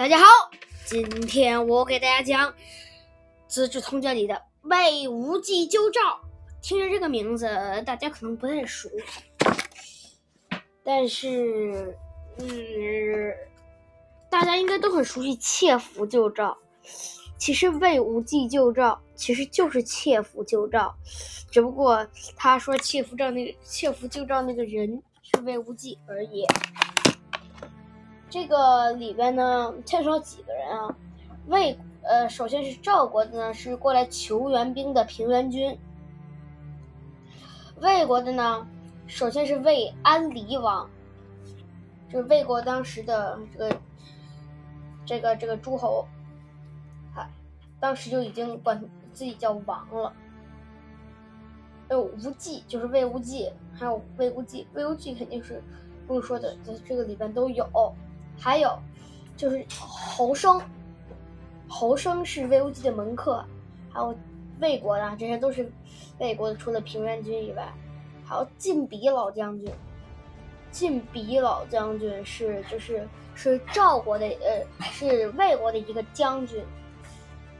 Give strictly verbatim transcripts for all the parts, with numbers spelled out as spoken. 大家好，今天我给大家讲《资治通鉴》里的魏无忌救赵。听着这个名字，大家可能不太熟，但是，嗯，大家应该都很熟悉窃符救赵。其实魏无忌救赵其实就是窃符救赵，只不过他说窃符赵那个窃符救赵那个人是魏无忌而已。这个里边呢，介绍几个人啊？魏呃，首先是赵国的呢，是过来求援兵的平原君。魏国的呢，首先是魏安离王，就是魏国当时的这个这个这个诸侯，哎，当时就已经管自己叫王了。还有无忌，就是魏无忌，还有魏无忌，魏无忌肯定是不用说的，在这个里边都有。还有就是侯生，侯生是魏无忌的门客，还有魏国的，这些都是魏国的，除了平原君以外。还有靳比老将军，靳比老将军是就是是赵国的呃是魏国的一个将军，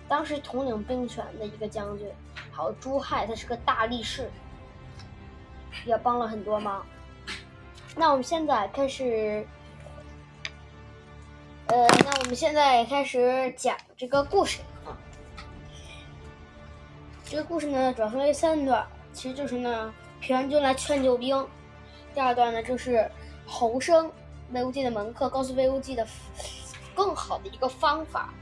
当时统领兵权的一个将军。还有朱亥，他是个大力士，也帮了很多忙。那我们现在开始呃，那我们现在开始讲这个故事啊。这个故事呢，主要分为三段，其实就是呢，平原君来劝救兵；第二段呢，就是侯生，魏无忌的门客，告诉魏无忌的更好的一个方法；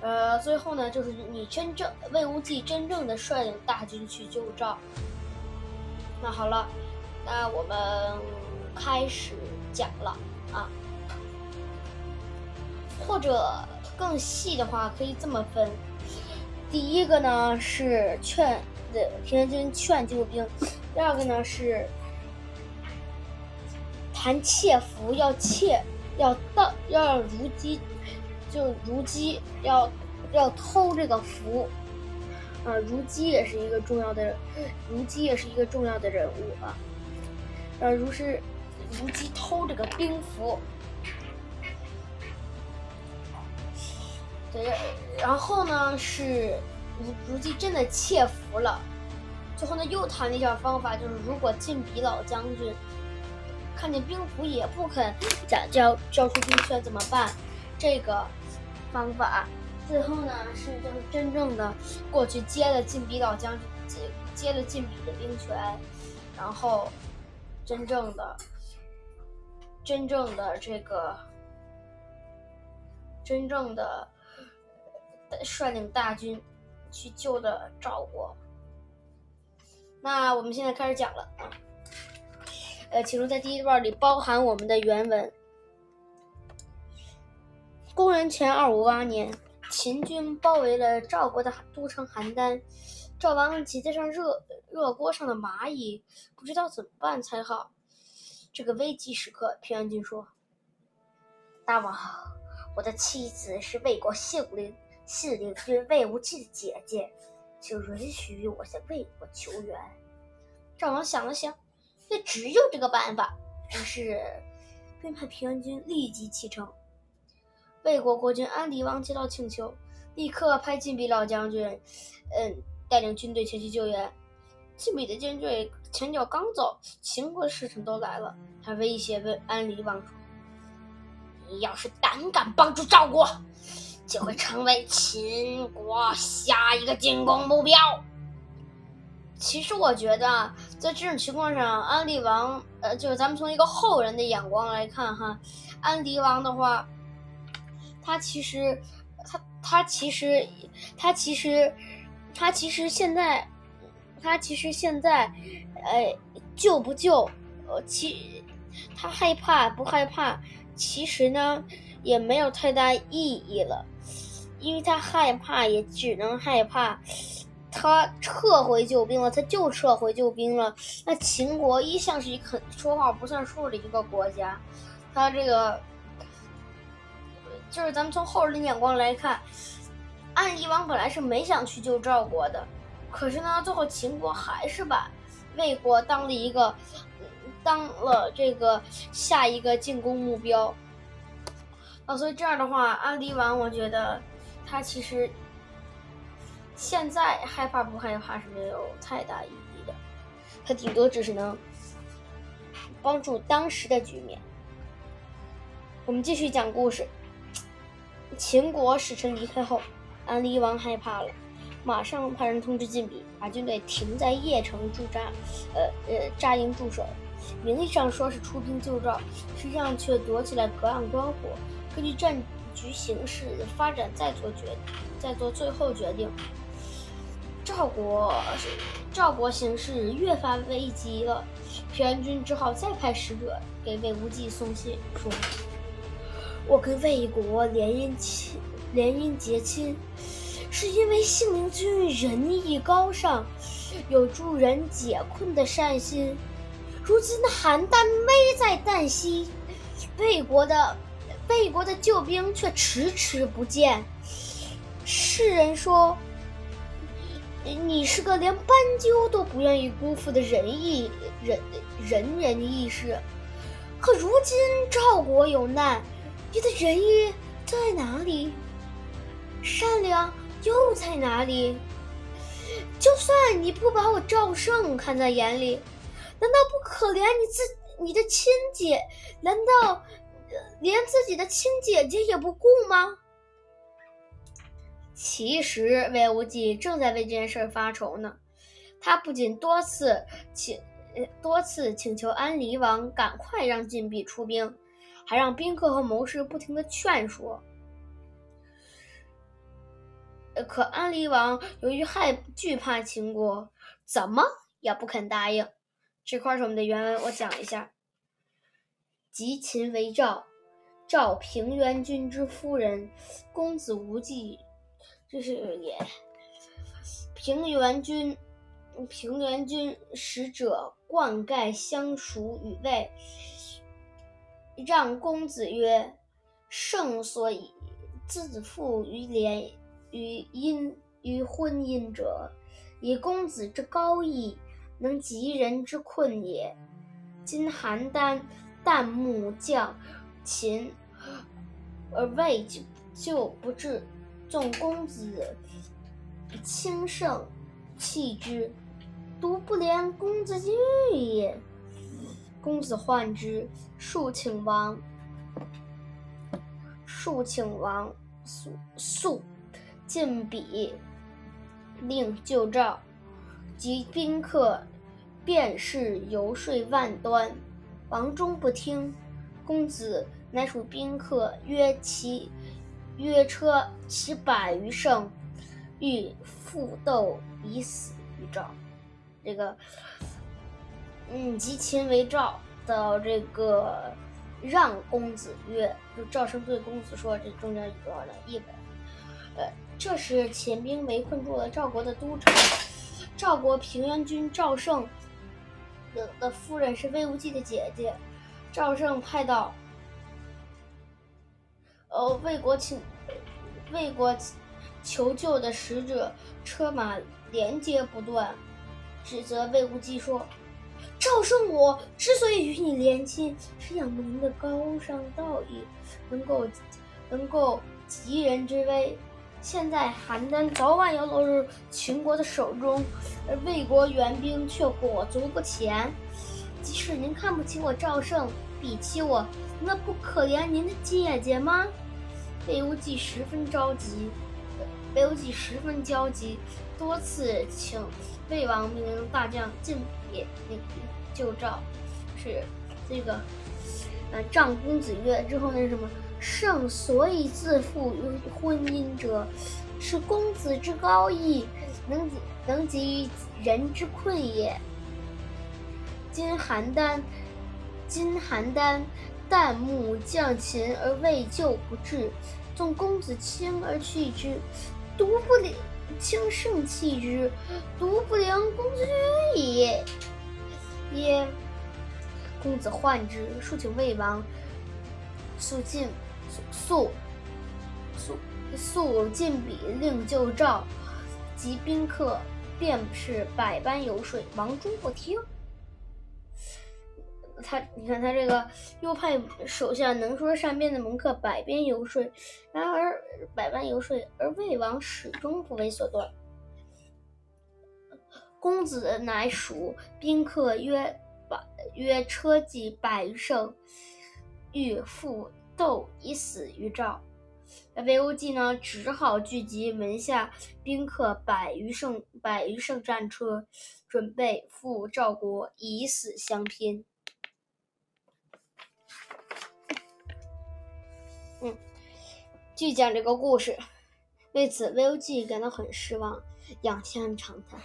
呃，最后呢，就是你真正魏无忌真正的率领大军去救赵。那好了，那我们开始讲了啊。或者更细的话，可以这么分。第一个呢是劝的平原君劝救兵，第二个呢是谈窃符，要窃要盗要如鸡，就如鸡要要偷这个符啊、呃。如鸡也是一个重要的，如鸡也是一个重要的人物啊。呃，如是如鸡偷这个兵符。对，然后呢是如今真的窃符了，最后呢又谈了一条方法，就是如果靳比老将军看见兵符也不肯假交交出兵权怎么办？这个方法最后呢是就是真正的过去接了靳比老将军，接接了靳比的兵权，然后真正的真正的这个真正的率领大军去救的赵国。那我们现在开始讲了啊，呃，其中在第一段里包含我们的原文。公元前二五八年，秦军包围了赵国的都城邯郸，赵王急得像热热锅上的蚂蚁，不知道怎么办才好。这个危急时刻，平原君说：“大王，我的妻子是魏国谢武林。”是领军魏无忌的姐姐，请允许我向魏国求援。赵王想了想，也只有这个办法，于是便派平原君立即启程。魏国国君安离王接到请求，立刻派靳比老将军，嗯，带领军队前去救援。靳比的军队前脚刚走，秦国使臣都来了，他威胁问安离王说：“你要是胆敢帮助赵国，就会成为秦国下一个进攻目标。”其实我觉得，在这种情况上，安离王，呃，就是咱们从一个后人的眼光来看哈，安离王的话，他其实，他他其实，他其实，他其实现在，他其实现在，呃，救不救，呃，其他害怕不害怕，其实呢也没有太大意义了。因为他害怕也只能害怕，他撤回救兵了，他就撤回救兵了。那秦国一向是一个说话不算数的一个国家，他这个就是咱们从后人的眼光来看，安离王本来是没想去救赵国的，可是呢，最后秦国还是把魏国当了一个当了这个下一个进攻目标。哦，所以这样的话，安迪王我觉得他其实现在害怕不害怕是没有太大意义的，他顶多只是能帮助当时的局面。我们继续讲故事。秦国使臣离开后，安离王害怕了，马上派人通知晋鄙，把军队停在邺城驻扎，呃呃扎营驻守。名义上说是出兵救赵，实际上却躲起来隔岸观火。根据战局形势发展，再做决，再做最后决定。赵国赵国形势越发危急了，平安君只好再派使者给魏无忌送信，说：“我跟魏国联姻亲联姻结亲，是因为信陵君仁义高尚，有助人解困的善心。如今邯郸危在旦夕，魏国的魏国的救兵却迟迟不见。世人说，你是个连斑鸠都不愿意辜负的仁义仁仁人义士。可如今赵国有难，你的仁义在哪里？善良又在哪里？就算你不把我赵胜看在眼里，难道不可怜你自你的亲姐？难道连自己的亲姐姐也不顾吗？”其实魏无忌正在为这件事发愁呢，他不仅多次请多次请求安离王赶快让晋鄙出兵，还让宾客和谋士不停地劝说。可安离王由于害惧怕秦国，怎么也不肯答应。这块是我们的原文，我讲一下。及秦为赵，赵平原君之夫人，公子无忌这是也。平原君平原君使者灌溉相属与魏，让公子曰：“圣所以自负于廉于姻于婚姻者，以公子之高义，能及人之困也。今邯郸旦暮将秦，而魏救不至，纵公子轻胜弃之，独不怜公子之欲也。公子患之，庶请王庶请王速速晋鄙，令救赵。及宾客便是游说万端，王终不听。公子乃属宾客，约其约车其百余乘，欲复斗以死于赵。”这个嗯，及秦为赵的这个让公子曰，就赵胜对公子说，这中间有多少的译本？呃，这时秦兵围困住了赵国的都城。赵国平原君赵胜的的夫人是魏无忌的姐姐，赵胜派到呃，魏国请魏国求救的使者，车马连接不断，指责魏无忌说：“赵胜我之所以与你联亲，是仰慕您的高尚道义，能够能够及人之危。现在邯郸早晚要落入秦国的手中，而魏国援兵却裹足不前。即使您看不起我赵胜，鄙弃我，那不可怜您的姐姐吗？”魏无忌十分着急，魏无忌十分焦急，多次请魏王命令大将晋鄙救赵。是这个，呃，让公子曰之后那是什么？圣所以自负于婚姻者，是公子之高义，能能及人之困也。今邯郸，今邯郸。旦暮将秦而魏救不至，纵公子轻而弃之，独不怜轻胜弃之，独不怜公子之欲也。耶，公子患之，庶请魏王速进速速速晋鄙，令救赵。及宾客便是百般游说，王终不听。他你看他这个右派手下能说善辩的蒙克百般游说，然而百般游说，而魏王始终不为所动。公子乃属宾客曰曰车骑百余乘，欲复斗以死于赵。魏无忌呢，只好聚集门下宾客百余乘，百余乘战车，准备赴赵国以死相拼。嗯，据讲这个故事，为此魏无忌感到很失望，仰向长叹：“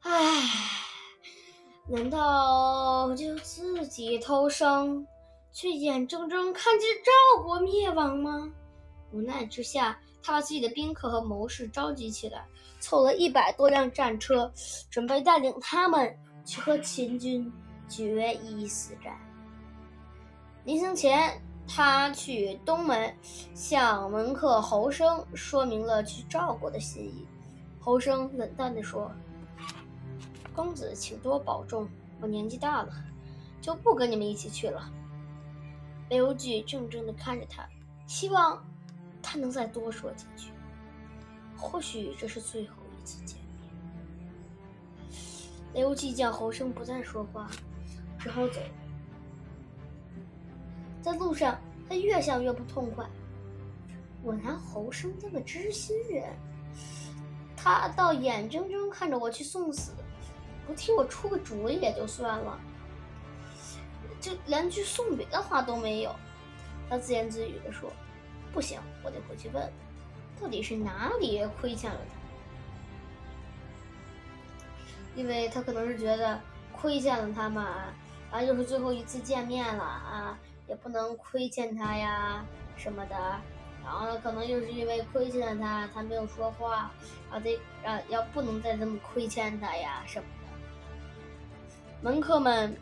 唉，难道就自己偷生？”却眼睁睁看着赵国灭亡吗？无奈之下，他把自己的宾客和谋士召集起来，凑了一百多辆战车，准备带领他们去和秦军决一死战。临行前，他去东门向门客侯生说明了去赵国的心意。侯生冷淡地说：“公子请多保重，我年纪大了，就不跟你们一起去了。”魏无忌怔怔地看着他，希望他能再多说几句，或许这是最后一次见面。魏无忌见侯生不再说话，只好走了。在路上，他越想越不痛快。我拿侯生当个知心人，他倒眼睁睁看着我去送死，不替我出个主意也就算了，就连句送别的话都没有。他自言自语地说：“不行，我得回去问问，到底是哪里亏欠了他。”因为他可能是觉得亏欠了他嘛，啊，又是最后一次见面了啊，也不能亏欠他呀什么的。然后可能又是因为亏欠他，他没有说话，啊，得啊，要不能再这么亏欠他呀什么的。门客们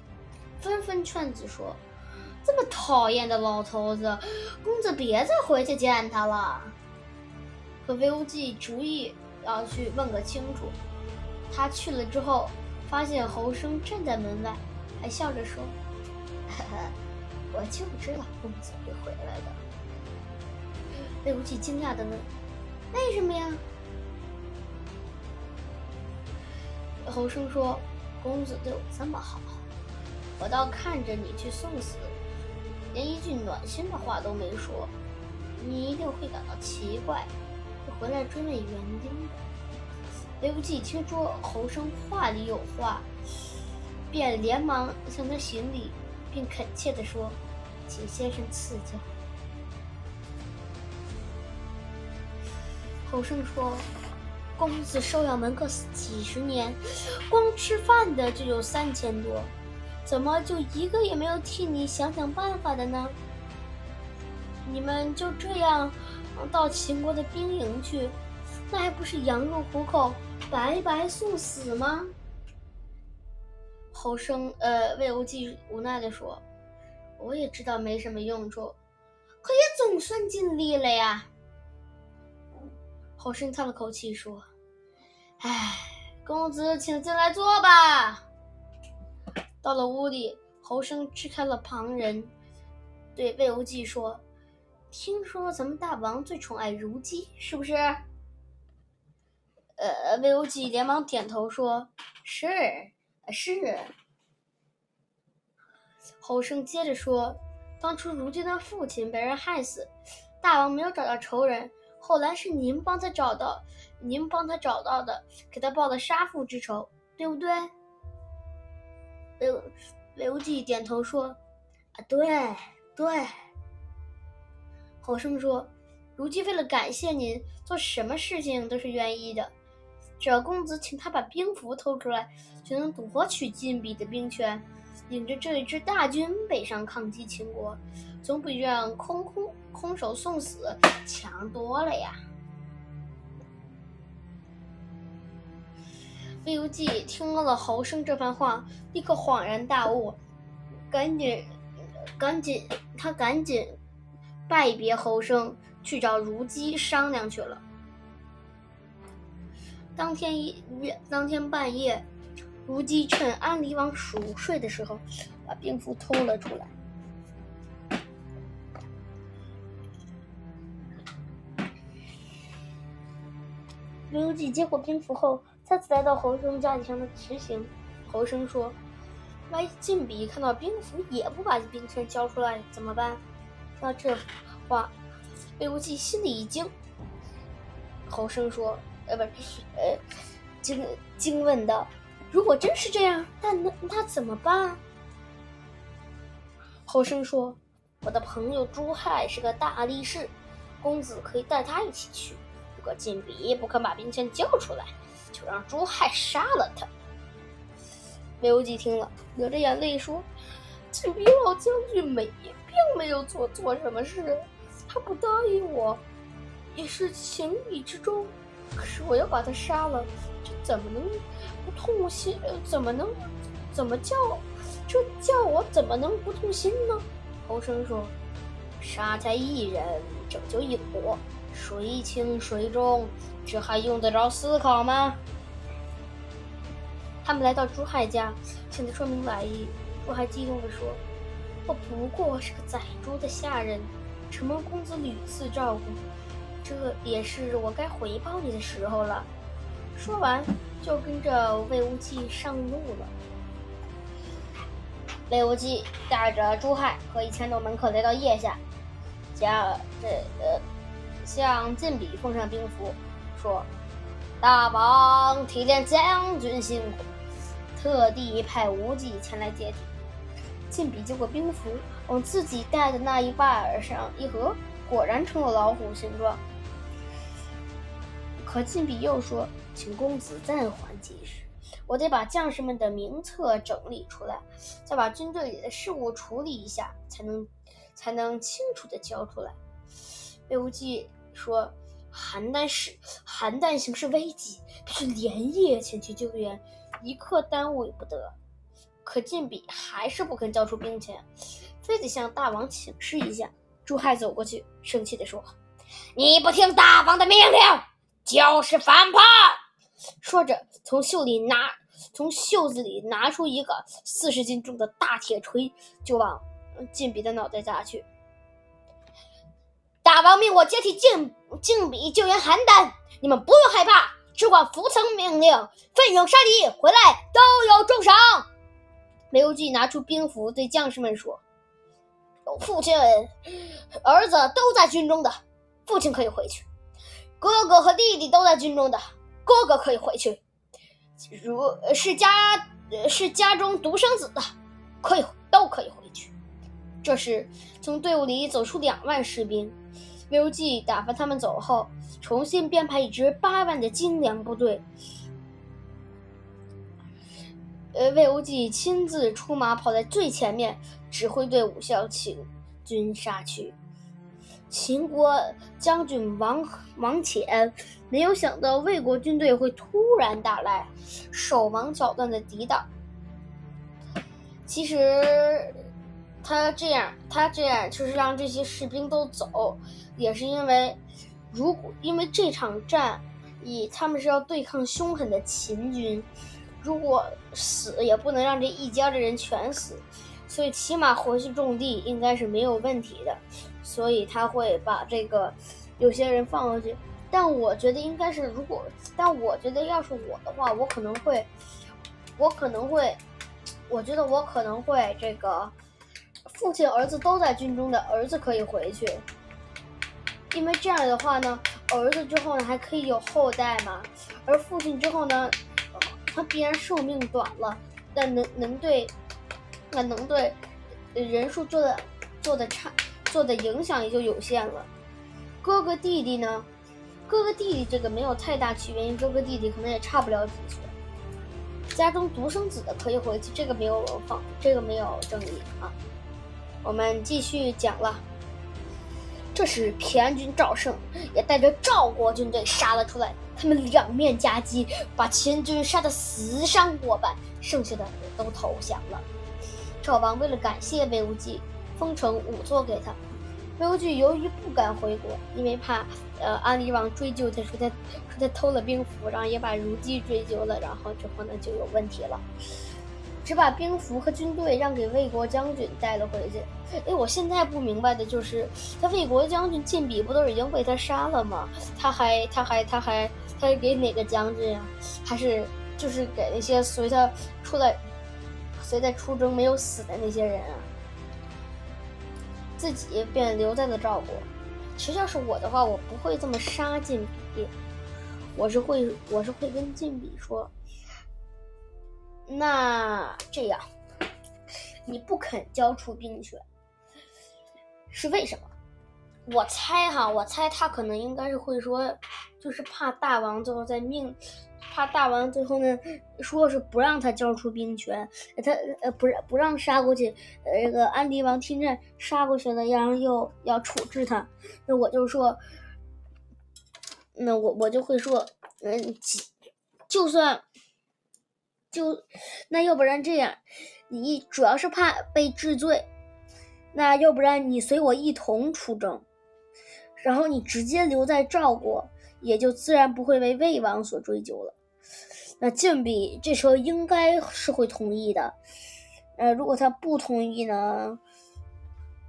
纷纷劝子说：“这么讨厌的老头子，公子别再回去见他了。”可魏无忌执意要去问个清楚。他去了之后，发现侯生站在门外，还笑着说：“呵呵，我就知道公子会回来的。”魏无忌惊讶地问：“为什么呀？”侯生说：“公子对我这么好，我倒看着你去送死，连一句暖心的话都没说，你一定会感到奇怪，会回来追问原因的。”魏无忌听说侯生话里有话，便连忙向他行礼，并恳切地说：“请先生赐教。”侯生说：“公子收养门客几十年，光吃饭的就有三千多。怎么就一个也没有替你想想办法的呢？你们就这样到秦国的兵营去，那还不是羊入虎口，白白送死吗？”侯生呃，魏无忌无奈地说：“我也知道没什么用处，可也总算尽力了呀。”侯生叹了口气说：“唉，公子请进来坐吧。”到了屋里，侯生支开了旁人，对魏无忌说：“听说咱们大王最宠爱如姬，是不是？”呃，魏无忌连忙点头说：“是，是。”侯生接着说：“当初如姬的父亲被人害死，大王没有找到仇人，后来是您帮他找到，您帮他找到的，给他报了杀父之仇，对不对？”魏魏无忌点头说：“啊，对对。”侯生说：“如姬为了感谢您，做什么事情都是愿意的，只要公子请他把兵符偷出来，就能夺取晋鄙的兵权，领着这一支大军北上抗击秦国，总比让空空空手送死强多了呀。”魏无忌听了侯生这番话，立刻恍然大悟，赶紧赶紧他赶紧拜别侯生，去找如姬商量去了。当天一当天半夜，无忌趁安离王熟睡的时候，把蝙蝠偷了出来。刘季接过蝙蝠后，再次来到侯生家里上的执行。侯生说：“万一晋鄙看到蝙蝠也不把兵权交出来，怎么办？”听到这话，刘季心里一惊。侯生说：“呃，不是，呃，惊惊问道：如果真是这样，那那怎么办？”侯生说：“我的朋友朱亥是个大力士，公子可以带他一起去。”如果晋鄙不肯把兵权交出来，就让朱亥杀了他。”刘季听了，流着眼泪说：“晋鄙老将军没并没有做做什么事，他不答应我，也是情理之中。可是我要把他杀了，这怎么能不痛心？怎么能怎么叫这叫我怎么能不痛心呢？”侯生说：“杀他一人，拯救一国。”谁轻谁重，这还用得着思考吗？他们来到朱亥家，请他说明来意。朱亥激动地说：“我不过是个宰猪的下人，承蒙公子屡次照顾，这也是我该回报你的时候了。”说完，就跟着魏无忌上路了。魏无忌带着朱亥和一千多门客来到腋下，加这呃。向晋鄙奉上兵符，说：“大王提炼将军辛苦，特地派无忌前来接替。”晋鄙接过兵符，往自己带的那一把耳上一合，果然成了老虎形状。可晋鄙又说：“请公子暂缓几日，我得把将士们的名册整理出来，再把军队里的事务处理一下，才能才能清楚地交出来。”魏无忌说：“邯郸是邯郸形势危急，必须连夜前去救援，一刻耽误也不得。”可晋鄙还是不肯交出兵权，非得向大王请示一下。朱亥走过去，生气地说：“你不听大王的命令，就是反叛！”说着，从袖里拿从袖子里拿出一个四十斤重的大铁锤，就往晋鄙的脑袋砸去。“大王命我接替晋晋鄙救援邯郸，你们不用害怕，只管服从命令，奋勇杀敌，回来都有重赏。”魏无忌拿出兵符，对将士们说：“父亲、儿子都在军中的，父亲可以回去；哥哥和弟弟都在军中的，哥哥可以回去；如是家是家中独生子的，可以都可以回去。”这时，从队伍里走出两万士兵。魏无忌打发他们走后，重新编排一支八万的精良部队。呃，魏无忌亲自出马，跑在最前面，指挥队伍向秦军杀去。秦国将军王王翦没有想到魏国军队会突然打来，手忙脚乱的抵挡。其实。他这样，他这样就是让这些士兵都走，也是因为，如果因为这场战役，他们是要对抗凶狠的秦军，如果死也不能让这一家的人全死，所以起码回去种地应该是没有问题的，所以他会把这个有些人放过去。但我觉得应该是，如果但我觉得要是我的话，我可能会，我可能会，我觉得我可能会这个。父亲儿子都在军中的，儿子可以回去，因为这样的话呢，儿子之后呢还可以有后代嘛，而父亲之后呢，他必然寿命短了，但能能对那能对人数做的做的差做的影响也就有限了。哥哥弟弟呢，哥哥弟弟这个没有太大区别，因为哥哥弟弟可能也差不了几岁。家中独生子的可以回去，这个没有放，这个没有争议啊。我们继续讲了。这时平安军赵胜也带着赵国军队杀了出来，他们两面夹击，把秦军杀得死伤过半，剩下的都投降了。赵王为了感谢魏无忌，封城五座给他，镖局由于不敢回国，因为怕呃安陵王追究他，说他说他偷了兵符，然后也把如姬追究了，然后之后呢就有问题了，只把兵符和军队让给魏国将军带了回去。哎，我现在不明白的就是，他魏国将军靳比不都已经被他杀了吗？他还他还他还他是给哪个将军啊？还是就是给那些随他出来随他出征没有死的那些人啊？自己便留在了赵国。其实要是我的话，我不会这么杀靳比，我是会我是会跟靳比说，那这样你不肯交出兵权是为什么？我猜哈我猜他可能应该是会说，就是怕大王最后在命怕大王最后呢说是不让他交出兵权，他呃不不让杀过去，呃这个安陵王听着杀过去了，然后又要处置他，那我就说那我我就会说嗯就算就那要不然这样，你主要是怕被治罪，那要不然你随我一同出征，然后你直接留在赵国，也就自然不会为魏王所追究了。那靳比这时候应该是会同意的，呃，如果他不同意呢？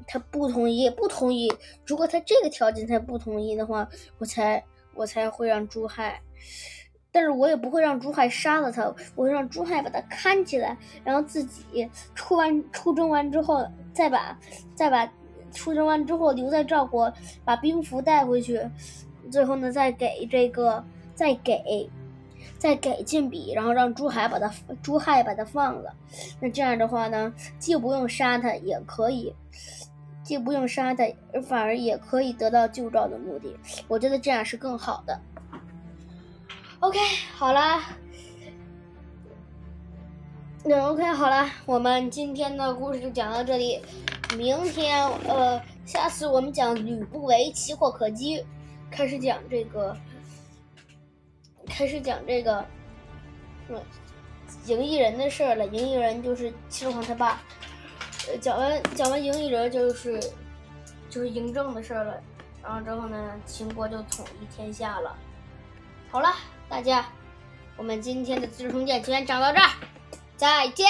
他不同意，不同意。如果他这个条件他不同意的话，我才我才会让朱亥。但是我也不会让朱亥杀了他，我会让朱亥把他看起来，然后自己出完出征完之后，再把再把出征完之后留在赵国，把兵符带回去，最后呢再给这个再给再给靳比，然后让朱亥把他朱亥把他放了。那这样的话呢，既不用杀他，也可以既不用杀他，反而也可以得到救赵的目的。我觉得这样是更好的。OK， 好了，那 OK 好了，我们今天的故事就讲到这里。明天，呃，下次我们讲吕不韦奇货可居，开始讲这个，开始讲这个，嗯，嬴异人的事了。嬴异人就是齐鲁王他爸。呃，讲完讲完嬴异人就是就是嬴政的事了，然后之后呢，秦国就统一天下了。好了，大家，我们今天的《资治通鉴》就先讲到这儿，再见。